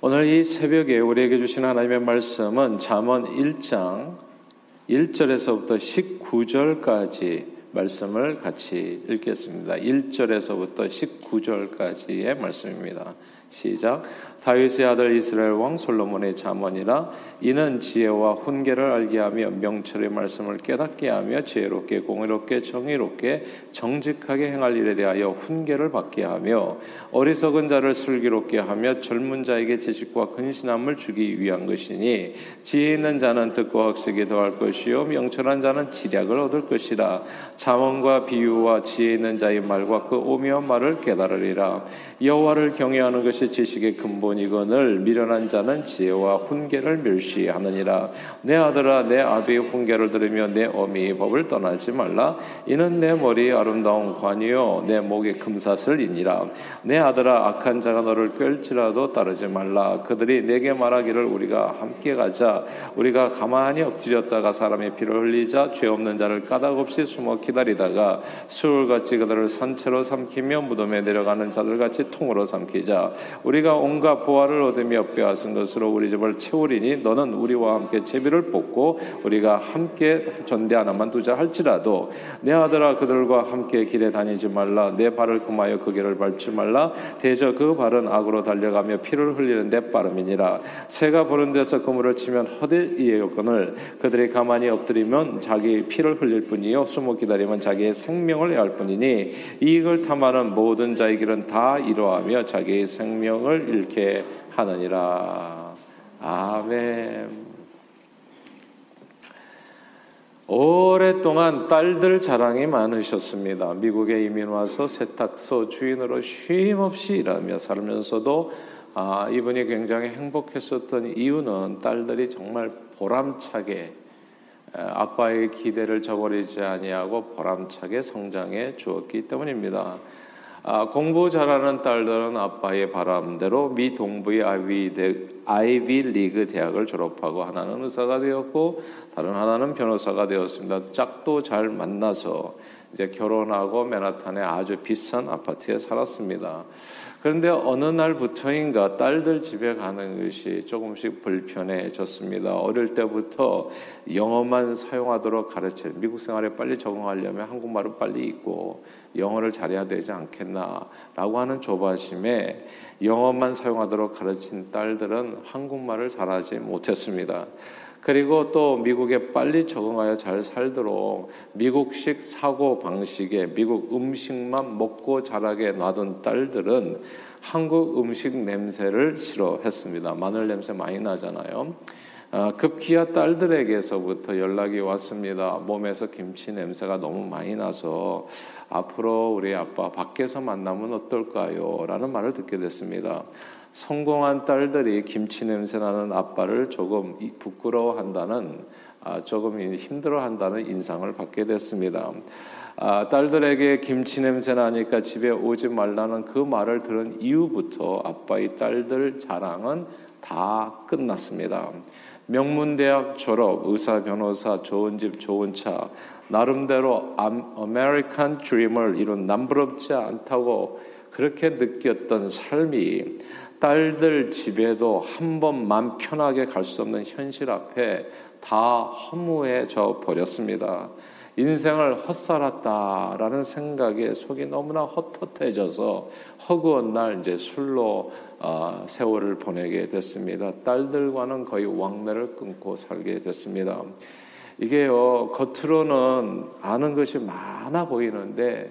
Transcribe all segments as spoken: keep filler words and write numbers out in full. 오늘 이 새벽에 우리에게 주신 하나님의 말씀은 잠언 일 장 일 절에서부터 십구 절까지 말씀을 같이 읽겠습니다. 일 절에서부터 십구 절까지의 말씀입니다. 시작. 다윗의 아들 이스라엘 왕 솔로몬의 잠언이라. 이는 지혜와 훈계를 알게 하며 명철의 말씀을 깨닫게 하며 지혜롭게 공의롭게 정의롭게 정직하게 행할 일에 대하여 훈계를 받게 하며 어리석은 자를 슬기롭게 하며 젊은 자에게 지식과 근신함을 주기 위한 것이니, 지혜 있는 자는 듣고 학식에 더할 것이요 명철한 자는 지략을 얻을 것이라. 잠언과 비유와 지혜 있는 자의 말과 그 오묘한 말을 깨달으리라. 여호와를 경외하는 것이 지식의 근본이거늘 미련한 자는 지혜와 훈계를 멸시하느니라. 내 아들아, 내 아비의 훈계를 들으며 내 어미의 법을 떠나지 말라. 이는 내 머리의 아름다운 관이요 내 목의 금사슬이니라. 내 아들아, 악한 자가 너를 꿰을지라도 따르지 말라. 그들이 내게 말하기를 우리가 함께 가자. 우리가 가만히 엎드렸다가 사람의 피를 흘리자. 죄 없는 자를 까닭없이 숨어 기다리다가 수울같이 그들을 산채로 삼키며 무덤에 내려가는 자들같이 통으로 삼키자. 우리가 온갖 보화를 얻으며 빼앗은 것으로 우리 집을 채우리니, 너는 우리와 함께 채비를 뽑고 우리가 함께 전대 하나만 두자 할지라도, 내 아들아, 그들과 함께 길에 다니지 말라. 내 발을 금하여 그 길을 밟지 말라. 대저 그 발은 악으로 달려가며 피를 흘리는 데 빠름이니라. 새가 보는 데서 그물을 치면 허들 이에거늘 그들이 가만히 엎드리면 자기 피를 흘릴 뿐이요 숨어 기다리면 자기의 생명을 해할 뿐이니, 이익을 탐하는 모든 자의 길은 다 이러하며 자기의 생명 명을 잃게 하느니라. 아멘. 오랫동안 딸들 자랑이 많으셨습니다. 미국에 이민 와서 세탁소 주인으로 쉼없이 일하며 살면서도 아, 이분이 굉장히 행복했었던 이유는 딸들이 정말 보람차게 아빠의 기대를 저버리지 아니하고 보람차게 성장해 주었기 때문입니다. 아, 공부 잘하는 딸들은 아빠의 바람대로 미 동부의 아이비, 대, 아이비 리그 대학을 졸업하고, 하나는 의사가 되었고 다른 하나는 변호사가 되었습니다. 짝도 잘 만나서 이제 결혼하고 맨하탄의 아주 비싼 아파트에 살았습니다. 그런데 어느 날부터인가 딸들 집에 가는 것이 조금씩 불편해졌습니다. 어릴 때부터 영어만 사용하도록 가르쳐, 미국 생활에 빨리 적응하려면 한국말을 빨리 익고 영어를 잘해야 되지 않겠나라고 하는 조바심에 영어만 사용하도록 가르친 딸들은 한국말을 잘하지 못했습니다. 그리고 또 미국에 빨리 적응하여 잘 살도록 미국식 사고 방식에 미국 음식만 먹고 자라게 놔둔 딸들은 한국 음식 냄새를 싫어했습니다. 마늘 냄새 많이 나잖아요. 아, 급기야 딸들에게서부터 연락이 왔습니다. 몸에서 김치 냄새가 너무 많이 나서 앞으로 우리 아빠 밖에서 만나면 어떨까요? 라는 말을 듣게 됐습니다. 성공한 딸들이 김치 냄새 나는 아빠를 조금 부끄러워한다는, 조금 힘들어한다는 인상을 받게 됐습니다. 딸들에게 김치 냄새 나니까 집에 오지 말라는 그 말을 들은 이후부터 아빠의 딸들 자랑은 다 끝났습니다. 명문대학 졸업, 의사, 변호사, 좋은 집, 좋은 차, 나름대로 아메리칸 드림을 이룬 남부럽지 않다고 그렇게 느꼈던 삶이 딸들 집에도 한 번만 편하게 갈 수 없는 현실 앞에 다 허무해져 버렸습니다. 인생을 헛살았다라는 생각에 속이 너무나 헛헛해져서 허구한 날 이제 술로 어, 세월을 보내게 됐습니다. 딸들과는 거의 왕래를 끊고 살게 됐습니다. 이게요, 겉으로는 아는 것이 많아 보이는데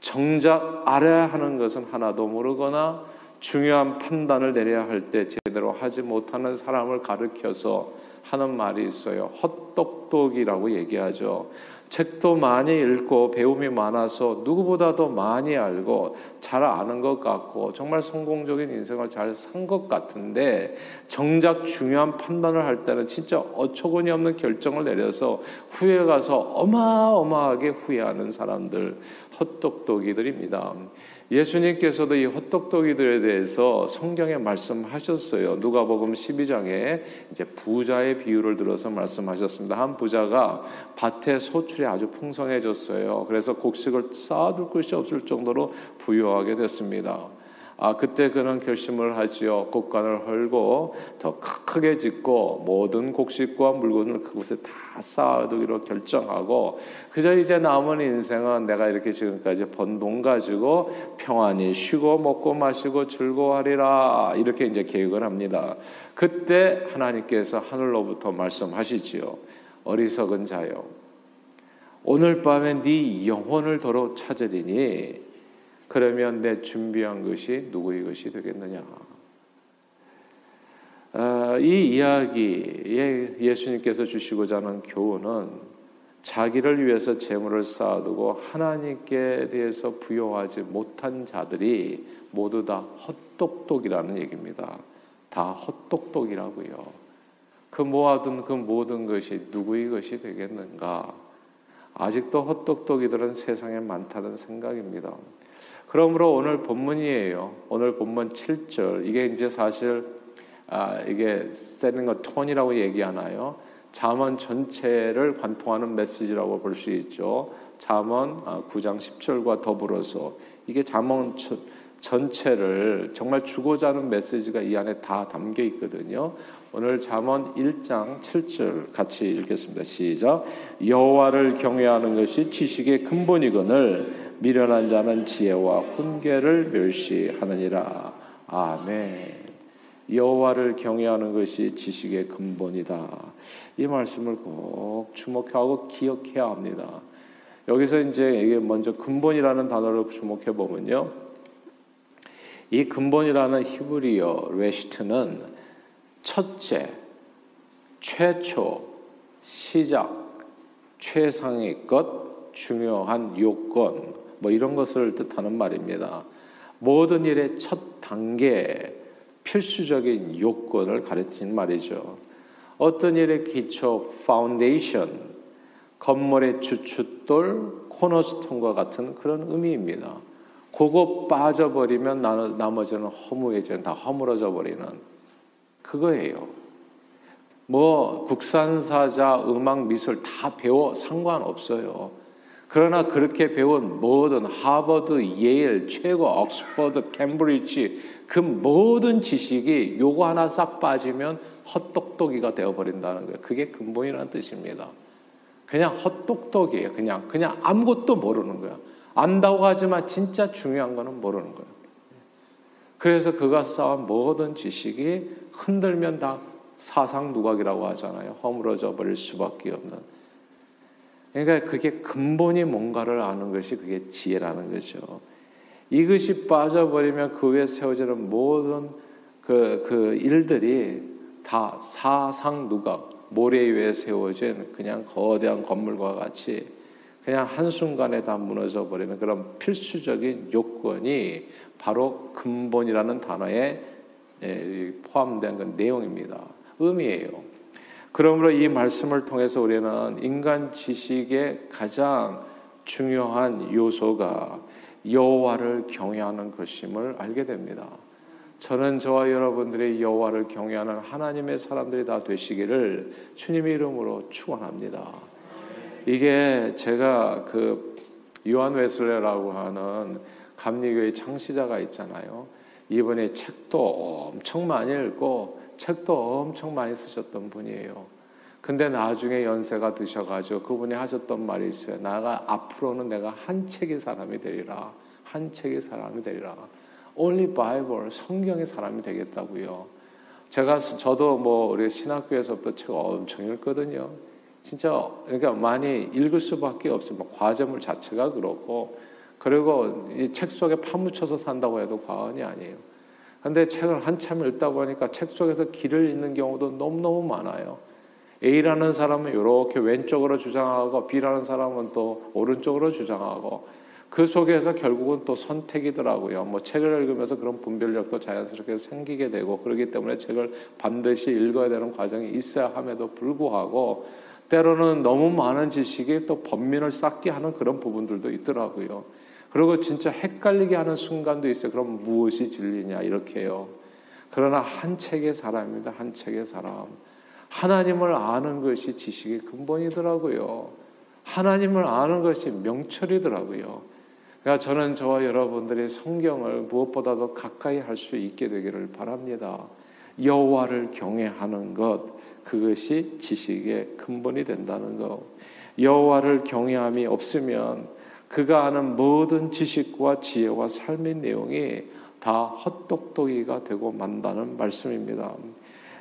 정작 알아야 하는 것은 하나도 모르거나 중요한 판단을 내려야 할 때 제대로 하지 못하는 사람을 가르쳐서 하는 말이 있어요. 헛똑똑이라고 얘기하죠. 책도 많이 읽고 배움이 많아서 누구보다도 많이 알고 잘 아는 것 같고 정말 성공적인 인생을 잘 산 것 같은데, 정작 중요한 판단을 할 때는 진짜 어처구니 없는 결정을 내려서 후에 가서 어마어마하게 후회하는 사람들, 헛똑똑이들입니다. 예수님께서도 이 헛똑똑이들에 대해서 성경에 말씀하셨어요. 누가복음 십이 장에 이제 부자의 비유를 들어서 말씀하셨습니다. 한 부자가 밭에 소출이 아주 풍성해졌어요. 그래서 곡식을 쌓아둘 것이 없을 정도로 부유하게 됐습니다. 아, 그때 그런 결심을 하지요. 곡간을 헐고 더 크게 짓고 모든 곡식과 물건을 그곳에 다 쌓아두기로 결정하고, 그저 이제 남은 인생은 내가 이렇게 지금까지 번 돈 가지고 평안히 쉬고 먹고 마시고 즐거워하리라, 이렇게 이제 계획을 합니다. 그때 하나님께서 하늘로부터 말씀하시지요. 어리석은 자여, 오늘 밤에 네 영혼을 도로 찾으리니 그러면 내 준비한 것이 누구의 것이 되겠느냐. 아, 이 이야기에 예수님께서 주시고자 하는 교훈은 자기를 위해서 재물을 쌓아두고 하나님께 대해서 부여하지 못한 자들이 모두 다 헛똑똑이라는 얘기입니다. 다 헛똑똑이라고요. 그 모아둔 그 모든 것이 누구의 것이 되겠는가. 아직도 헛똑똑이들은 세상에 많다는 생각입니다. 그러므로 오늘 본문이에요. 오늘 본문 칠 절, 이게 이제 사실 아, 이게 setting a tone이라고 얘기하나요? 잠언 전체를 관통하는 메시지라고 볼 수 있죠. 잠언 아, 구 장 십 절과 더불어서 이게 잠언 전체를 정말 주고자 하는 메시지가 이 안에 다 담겨 있거든요. 오늘 잠언 일 장 칠 절 같이 읽겠습니다. 시작. 여호와를 경외하는 것이 지식의 근본이거늘 미련한 자는 지혜와 훈계를 멸시하느니라. 아멘. 여호와를 경외하는 것이 지식의 근본이다. 이 말씀을 꼭 주목하고 기억해야 합니다. 여기서 이제 이게 먼저 근본이라는 단어를 주목해 보면요, 이 근본이라는 히브리어 레시트는 첫째, 최초, 시작, 최상의 것, 중요한 요건, 뭐 이런 것을 뜻하는 말입니다. 모든 일의 첫 단계, 필수적인 요건을 가르치는 말이죠. 어떤 일의 기초, 파운데이션, 건물의 주춧돌, 코너스톤과 같은 그런 의미입니다. 그거 빠져버리면 나는, 나머지는 허무해지는, 다 허물어져 버리는 그거예요. 뭐 국산사자, 음악, 미술 다 배워 상관없어요. 그러나 그렇게 배운 모든 하버드, 예일, 최고, 옥스퍼드, 캠브리지 그 모든 지식이 요거 하나 싹 빠지면 헛똑똑이가 되어버린다는 거예요. 그게 근본이라는 뜻입니다. 그냥 헛똑똑이에요. 그냥 그냥 아무것도 모르는 거야. 안다고 하지만 진짜 중요한 거는 모르는 거예요. 그래서 그가 쌓은 모든 지식이 흔들면 다 사상 누각이라고 하잖아요. 허물어져 버릴 수밖에 없는. 그러니까 그게 근본이 뭔가를 아는 것이 그게 지혜라는 거죠. 이것이 빠져버리면 그 위에 세워지는 모든 그, 그 일들이 다 사상 누각, 모래 위에 세워진 그냥 거대한 건물과 같이 그냥 한순간에 다 무너져버리는 그런 필수적인 요건이 바로 근본이라는 단어에 포함된 그 내용입니다. 의미예요. 그러므로 이 말씀을 통해서 우리는 인간 지식의 가장 중요한 요소가 여호와를 경외하는 것임을 알게 됩니다. 저는 저와 여러분들이 여호와를 경외하는 하나님의 사람들이 다 되시기를 주님의 이름으로 축원합니다. 이게 제가 그 요한 웨슬레라고 하는 감리교의 창시자가 있잖아요. 이번에 책도 엄청 많이 읽고 책도 엄청 많이 쓰셨던 분이에요. 근데 나중에 연세가 드셔가지고 그분이 하셨던 말이 있어요. 내가 앞으로는 내가 한 책의 사람이 되리라. 한 책의 사람이 되리라. Only Bible, 성경의 사람이 되겠다고요. 제가 저도 뭐 우리 신학교에서부터 책 엄청 읽거든요. 진짜 그러니까 많이 읽을 수밖에 없어요. 과제물 자체가 그렇고, 그리고 이 책 속에 파묻혀서 산다고 해도 과언이 아니에요. 근데 책을 한참 읽다 보니까 책 속에서 길을 잃는 경우도 너무너무 많아요. A라는 사람은 이렇게 왼쪽으로 주장하고 B라는 사람은 또 오른쪽으로 주장하고, 그 속에서 결국은 또 선택이더라고요. 뭐 책을 읽으면서 그런 분별력도 자연스럽게 생기게 되고, 그렇기 때문에 책을 반드시 읽어야 되는 과정이 있어야 함에도 불구하고 때로는 너무 많은 지식이 또 번민을 쌓게 하는 그런 부분들도 있더라고요. 그리고 진짜 헷갈리게 하는 순간도 있어요. 그럼 무엇이 진리냐 이렇게요. 그러나 한 책의 사람입니다. 한 책의 사람. 하나님을 아는 것이 지식의 근본이더라고요. 하나님을 아는 것이 명철이더라고요. 그러니까 저는 저와 여러분들이 성경을 무엇보다도 가까이 할 수 있게 되기를 바랍니다. 여호와를 경외하는 것, 그것이 지식의 근본이 된다는 것. 여호와를 경외함이 없으면 그가 아는 모든 지식과 지혜와 삶의 내용이 다 헛똑똑이가 되고 만다는 말씀입니다.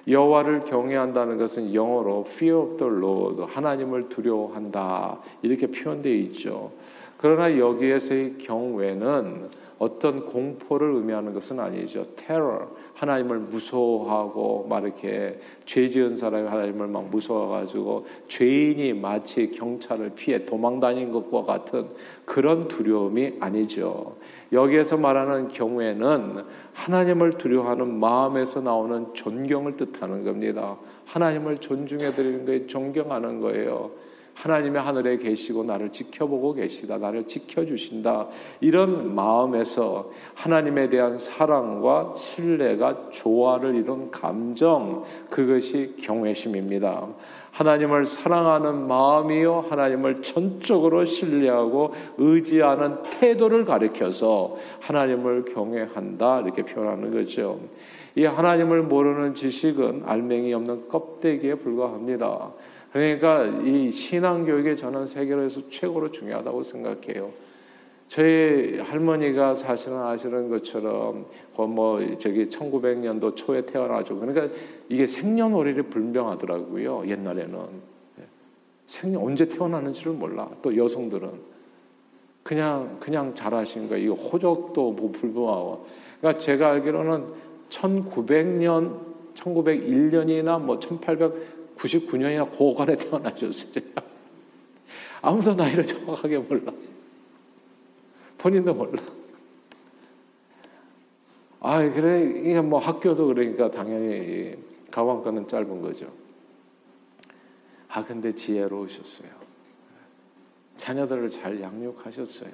여호와를 경외한다는 것은 영어로 Fear of the Lord, 하나님을 두려워한다, 이렇게 표현되어 있죠. 그러나 여기에서의 경외는 어떤 공포를 의미하는 것은 아니죠. Terror, 하나님을 무서워하고 막 이렇게 죄 지은 사람이 하나님을 막 무서워가지고 죄인이 마치 경찰을 피해 도망다닌 것과 같은 그런 두려움이 아니죠. 여기에서 말하는 경외는 하나님을 두려워하는 마음에서 나오는 존경을 뜻하는 겁니다. 하나님을 존중해드리는 거예요. 존경하는 거예요. 하나님의 하늘에 계시고 나를 지켜보고 계시다, 나를 지켜주신다, 이런 마음에서 하나님에 대한 사랑과 신뢰가 조화를 이룬 감정, 그것이 경외심입니다. 하나님을 사랑하는 마음이요, 하나님을 전적으로 신뢰하고 의지하는 태도를 가리켜서 하나님을 경외한다, 이렇게 표현하는 거죠. 이 하나님을 모르는 지식은 알맹이 없는 껍데기에 불과합니다. 그러니까 이 신앙교육이 저는 세계에서 최고로 중요하다고 생각해요. 저희 할머니가 사실은 아시는 것처럼 뭐 저기 천구백 년도 초에 태어나죠. 그러니까 이게 생년월일이 불명하더라고요. 옛날에는 생년 언제 태어나는지를 몰라. 또 여성들은 그냥 그냥 잘하신 거예요. 이거 호적도 뭐 불명하고. 그러니까 제가 알기로는 천구백 년, 천구백일 년이나 뭐 천팔백구십구 년이나 고간에 태어나셨어요. 제가 아무도 나이를 정확하게 몰라. 본인도 몰라. 아 그래 이게 뭐 학교도 그러니까 당연히 가방끈은 짧은 거죠. 아 근데 지혜로우셨어요. 자녀들을 잘 양육하셨어요.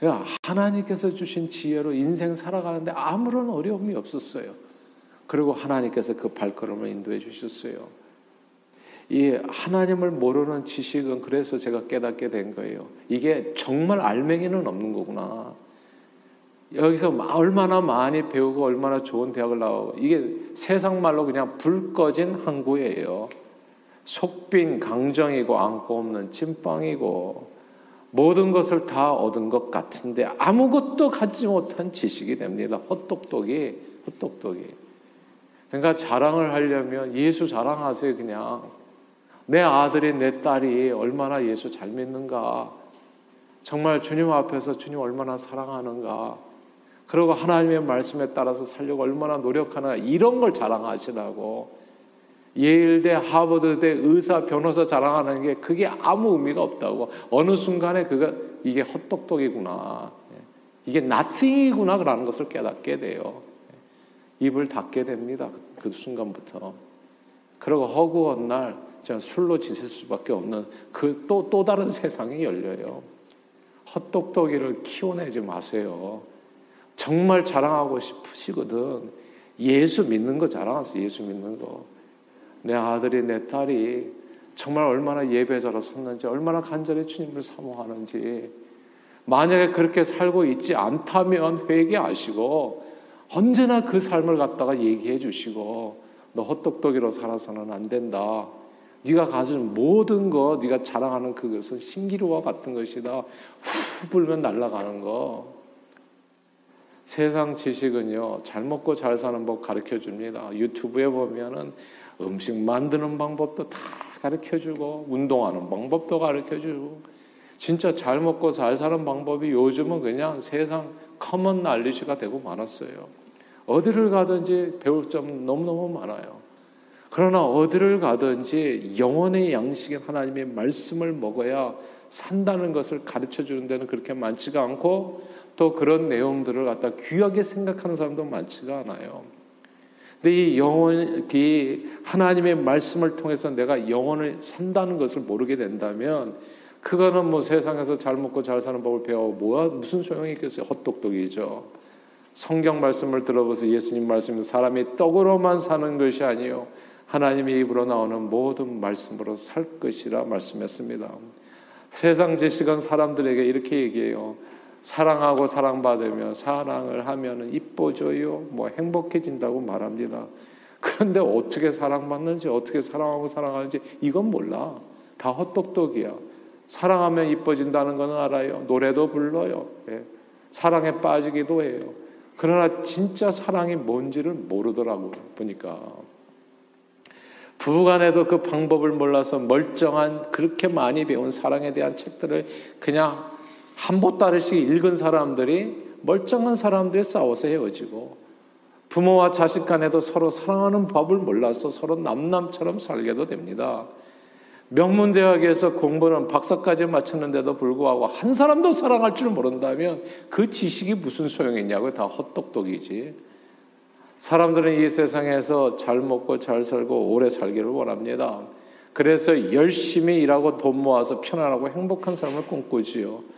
그러니까 하나님께서 주신 지혜로 인생 살아가는데 아무런 어려움이 없었어요. 그리고 하나님께서 그 발걸음을 인도해 주셨어요. 이 하나님을 모르는 지식은 그래서 제가 깨닫게 된 거예요. 이게 정말 알맹이는 없는 거구나. 여기서 얼마나 많이 배우고 얼마나 좋은 대학을 나오고, 이게 세상 말로 그냥 불 꺼진 항구예요. 속빈 강정이고 안고 없는 찐빵이고 모든 것을 다 얻은 것 같은데 아무것도 갖지 못한 지식이 됩니다. 헛똑똑이, 헛똑똑이. 그러니까 자랑을 하려면 예수 자랑하세요. 그냥 내 아들이 내 딸이 얼마나 예수 잘 믿는가, 정말 주님 앞에서 주님 얼마나 사랑하는가, 그리고 하나님의 말씀에 따라서 살려고 얼마나 노력하는가, 이런 걸 자랑하시라고. 예일대 하버드대 의사 변호사 자랑하는 게 그게 아무 의미가 없다고. 어느 순간에 그거 이게 헛똑똑이구나, 이게 nothing이구나 라는 것을 깨닫게 돼요. 입을 닫게 됩니다. 그 순간부터. 그리고 허구한 날 그냥 술로 지낼 수밖에 없는 그 또 또 다른 세상이 열려요. 헛똑똑이를 키워내지 마세요. 정말 자랑하고 싶으시거든. 예수 믿는 거 자랑하세요. 예수 믿는 거. 내 아들이 내 딸이 정말 얼마나 예배자로 섰는지, 얼마나 간절히 주님을 사모하는지. 만약에 그렇게 살고 있지 않다면 회개하시고 언제나 그 삶을 갖다가 얘기해 주시고, 너 헛똑똑이로 살아서는 안 된다. 네가 가진 모든 것, 네가 자랑하는 그것은 신기루와 같은 것이다. 후 불면 날아가는 거. 세상 지식은요, 잘 먹고 잘 사는 법 가르쳐 줍니다. 유튜브에 보면은 음식 만드는 방법도 다 가르쳐 주고, 운동하는 방법도 가르쳐 주고, 진짜 잘 먹고 잘 사는 방법이 요즘은 그냥 세상 커먼 날리시가 되고 많았어요. 어디를 가든지 배울 점 너무너무 많아요. 그러나 어디를 가든지 영혼의 양식인 하나님의 말씀을 먹어야 산다는 것을 가르쳐주는 데는 그렇게 많지가 않고, 또 그런 내용들을 갖다 귀하게 생각하는 사람도 많지가 않아요. 근데 이 영혼, 이 하나님의 말씀을 통해서 내가 영혼을 산다는 것을 모르게 된다면 그거는 뭐 세상에서 잘 먹고 잘 사는 법을 배워 뭐야, 무슨 소용이 있겠어요. 헛똑똑이죠. 성경 말씀을 들어보세요. 예수님 말씀은 사람이 떡으로만 사는 것이 아니요 하나님의 입으로 나오는 모든 말씀으로 살 것이라 말씀했습니다. 세상 지식은 사람들에게 이렇게 얘기해요. 사랑하고 사랑받으며 사랑을 하면 이뻐져요, 뭐 행복해진다고 말합니다. 그런데 어떻게 사랑받는지, 어떻게 사랑하고 사랑하는지 이건 몰라. 다 헛똑똑이야. 사랑하면 이뻐진다는 건 알아요. 노래도 불러요. 예. 사랑에 빠지기도 해요. 그러나 진짜 사랑이 뭔지를 모르더라고요. 보니까 부부간에도 그 방법을 몰라서 멀쩡한 그렇게 많이 배운 사랑에 대한 책들을 그냥 한 보따리씩 읽은 사람들이 멀쩡한 사람들이 싸워서 헤어지고, 부모와 자식 간에도 서로 사랑하는 법을 몰라서 서로 남남처럼 살게도 됩니다. 명문대학에서 공부는 박사까지 마쳤는데도 불구하고 한 사람도 사랑할 줄 모른다면 그 지식이 무슨 소용이냐고요. 다 헛똑똑이지. 사람들은 이 세상에서 잘 먹고 잘 살고 오래 살기를 원합니다. 그래서 열심히 일하고 돈 모아서 편안하고 행복한 삶을 꿈꾸지요.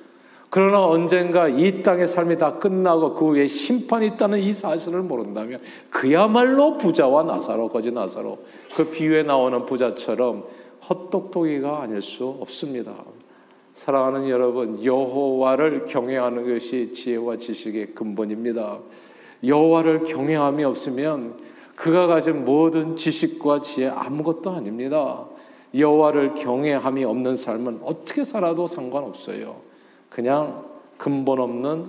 그러나 언젠가 이 땅의 삶이 다 끝나고 그 후에 심판이 있다는 이 사실을 모른다면 그야말로 부자와 나사로, 거지 나사로, 그 비유에 나오는 부자처럼 헛똑똑이가 아닐 수 없습니다. 사랑하는 여러분, 여호와를 경외하는 것이 지혜와 지식의 근본입니다. 여호와를 경외함이 없으면 그가 가진 모든 지식과 지혜 아무것도 아닙니다. 여호와를 경외함이 없는 삶은 어떻게 살아도 상관없어요. 그냥 근본 없는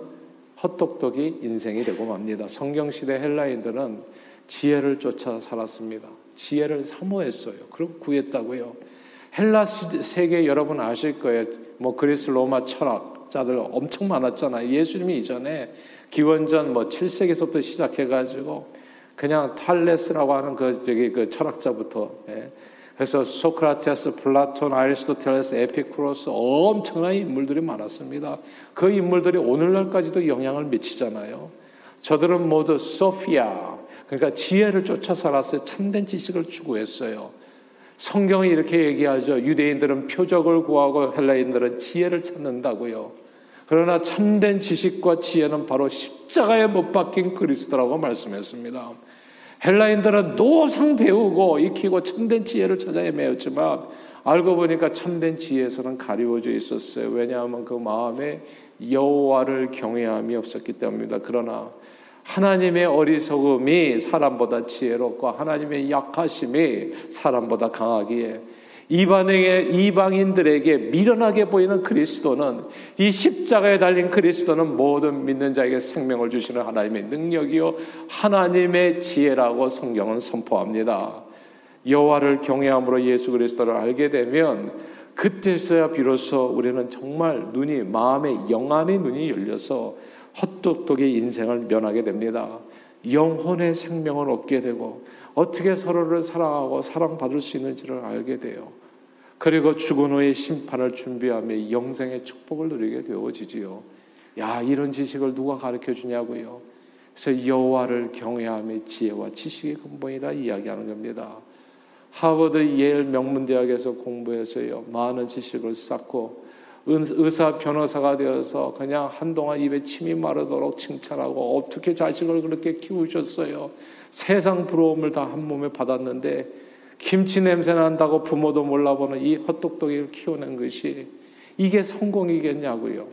헛똑똑이 인생이 되고 맙니다. 성경시대 헬라인들은 지혜를 쫓아 살았습니다. 지혜를 사모했어요. 그리고 구했다고요. 헬라 세계 여러분 아실 거예요. 뭐 그리스 로마 철학자들 엄청 많았잖아요. 예수님이 이전에 기원전 뭐 칠 세기서부터 시작해가지고 그냥 탈레스라고 하는 그 저기 그 철학자부터, 예. 그래서 소크라테스, 플라톤, 아리스토텔레스, 에피쿠로스 엄청난 인물들이 많았습니다. 그 인물들이 오늘날까지도 영향을 미치잖아요. 저들은 모두 소피아, 그러니까 지혜를 쫓아 살았어요. 참된 지식을 추구했어요. 성경이 이렇게 얘기하죠. 유대인들은 표적을 구하고 헬라인들은 지혜를 찾는다고요. 그러나 참된 지식과 지혜는 바로 십자가에 못 박힌 그리스도라고 말씀했습니다. 헬라인들은 노상 배우고 익히고 참된 지혜를 찾아 헤매었지만 알고 보니까 참된 지혜에서는 가리워져 있었어요. 왜냐하면 그 마음에 여호와를 경외함이 없었기 때문입니다. 그러나 하나님의 어리석음이 사람보다 지혜롭고 하나님의 약하심이 사람보다 강하기에 이방인의, 이방인들에게 미련하게 보이는 그리스도는, 이 십자가에 달린 그리스도는 모든 믿는 자에게 생명을 주시는 하나님의 능력이요 하나님의 지혜라고 성경은 선포합니다. 여호와를 경외함으로 예수 그리스도를 알게 되면 그때서야 비로소 우리는 정말 눈이, 마음의 영안의 눈이 열려서 헛똑똑이 인생을 면하게 됩니다. 영혼의 생명을 얻게 되고 어떻게 서로를 사랑하고 사랑받을 수 있는지를 알게 돼요. 그리고 죽은 후의 심판을 준비하며 영생의 축복을 누리게 되어지지요. 야, 이런 지식을 누가 가르쳐 주냐고요. 그래서 여호와를 경외함의 지혜와 지식의 근본이라 이야기하는 겁니다. 하버드, 예일 명문대학에서 공부해서요 많은 지식을 쌓고 의사, 변호사가 되어서 그냥 한동안 입에 침이 마르도록 칭찬하고 어떻게 자식을 그렇게 키우셨어요. 세상 부러움을 다 한 몸에 받았는데 김치 냄새 난다고 부모도 몰라보는 이 헛똑똑이를 키우는 것이 이게 성공이겠냐고요.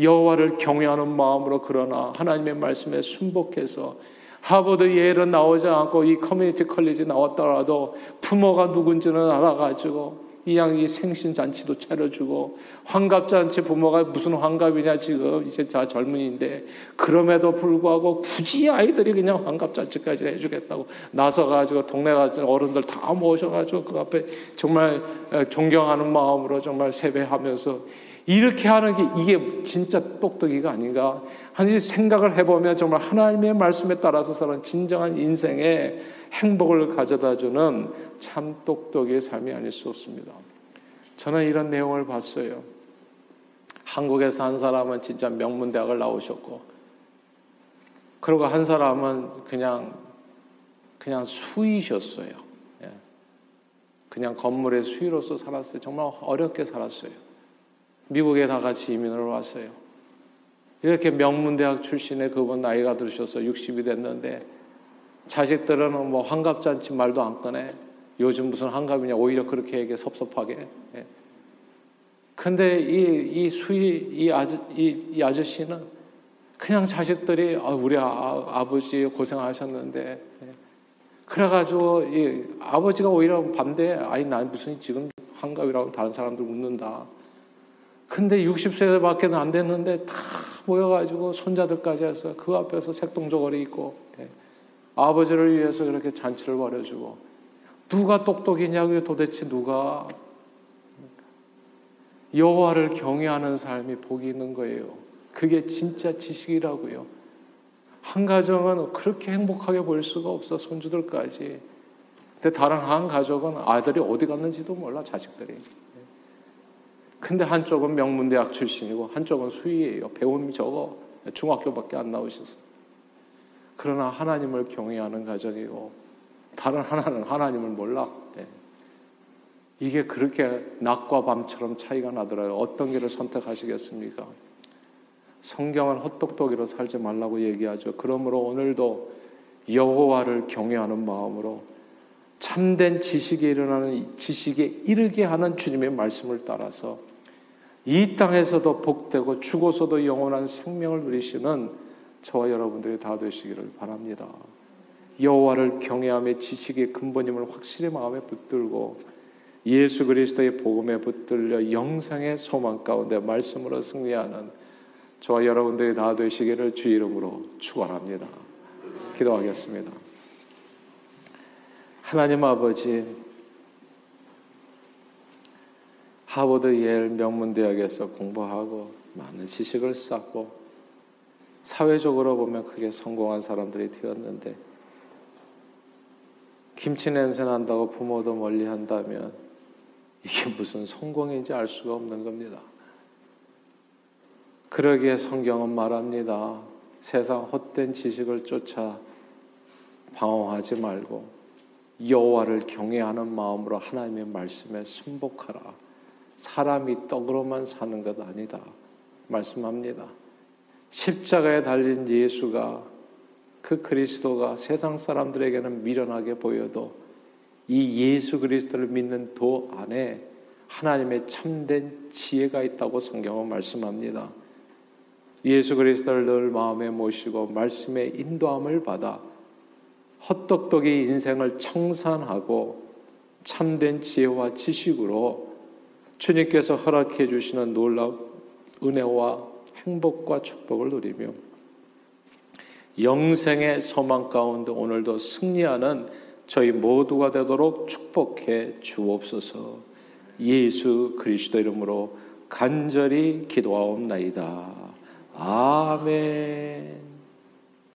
여호와를 경외하는 마음으로, 그러나 하나님의 말씀에 순복해서 하버드, 예일은 나오지 않고 이 커뮤니티 컬리지 나왔더라도 부모가 누군지는 알아가지고 이 양이 생신잔치도 차려주고, 환갑잔치, 부모가 무슨 환갑이냐 지금 이제 다 젊은이인데, 그럼에도 불구하고 굳이 아이들이 그냥 환갑잔치까지 해주겠다고 나서가지고 동네 가서 어른들 다 모셔가지고 그 앞에 정말 존경하는 마음으로 정말 세배하면서 이렇게 하는 게 이게 진짜 똑똑이가 아닌가 하는 생각을 해보면, 정말 하나님의 말씀에 따라서 사는 진정한 인생의 행복을 가져다주는 참 똑똑이의 삶이 아닐 수 없습니다. 저는 이런 내용을 봤어요. 한국에서 한 사람은 진짜 명문대학을 나오셨고, 그리고 한 사람은 그냥 그냥 수의셨어요. 그냥 건물의 수의로서 살았어요. 정말 어렵게 살았어요. 미국에 다 같이 이민을 왔어요. 이렇게 명문대학 출신의 그분 나이가 들으셔서 육십이 됐는데 자식들은 뭐 환갑잔치 말도 안 꺼내. 요즘 무슨 환갑이냐, 오히려 그렇게 얘기해 섭섭하게. 근데 이, 이 수희, 이, 아저, 이, 이 아저씨는 그냥 자식들이 아, 우리 아, 아버지 고생하셨는데 그래가지고 이 아버지가 오히려 반대, 아니 난 무슨 지금 한가위라고 다른 사람들 웃는다. 근데 육십 세밖에 안 됐는데 다 모여가지고 손자들까지 해서 그 앞에서 색동저거리 입고 예. 아버지를 위해서 그렇게 잔치를 벌여주고 누가 똑똑이냐고요? 도대체 누가? 여호와를 경외하는 삶이 복이 있는 거예요. 그게 진짜 지식이라고요. 한 가정은 그렇게 행복하게 볼 수가 없어, 손주들까지. 근데 다른 한 가족은 아들이 어디 갔는지도 몰라, 자식들이. 근데 한쪽은 명문대학 출신이고 한쪽은 수의예요. 배움이 적어, 중학교밖에 안 나오셔서. 그러나 하나님을 경외하는 가정이고 다른 하나는 하나님을 몰라. 이게 그렇게 낮과 밤처럼 차이가 나더라고요. 어떤 길을 선택하시겠습니까? 성경은 헛똑똑이로 살지 말라고 얘기하죠. 그러므로 오늘도 여호와를 경외하는 마음으로 참된 지식에 일어나는 지식에 이르게 하는 주님의 말씀을 따라서 이 땅에서도 복되고 죽어서도 영원한 생명을 누리시는 저와 여러분들이 다 되시기를 바랍니다. 여호와를 경외함의 지식의 근본임을 확실히 마음에 붙들고 예수 그리스도의 복음에 붙들려 영생의 소망 가운데 말씀으로 승리하는 저와 여러분들이 다 되시기를 주 이름으로 축원합니다. 기도하겠습니다. 하나님 아버지, 하버드, 예일 명문대학에서 공부하고 많은 지식을 쌓고 사회적으로 보면 크게 성공한 사람들이 되었는데 김치 냄새 난다고 부모도 멀리 한다면 이게 무슨 성공인지 알 수가 없는 겁니다. 그러기에 성경은 말합니다. 세상 헛된 지식을 쫓아 방황하지 말고 여호와를 경외하는 마음으로 하나님의 말씀에 순복하라. 사람이 떡으로만 사는 것 아니다. 말씀합니다. 십자가에 달린 예수가, 그 그리스도가 세상 사람들에게는 미련하게 보여도 이 예수 그리스도를 믿는 도 안에 하나님의 참된 지혜가 있다고 성경은 말씀합니다. 예수 그리스도를 늘 마음에 모시고 말씀의 인도함을 받아 헛똑똑이 인생을 청산하고 참된 지혜와 지식으로 주님께서 허락해 주시는 놀라운 은혜와 행복과 축복을 누리며 영생의 소망 가운데 오늘도 승리하는 저희 모두가 되도록 축복해 주옵소서. 예수 그리스도 이름으로 간절히 기도하옵나이다. 아멘.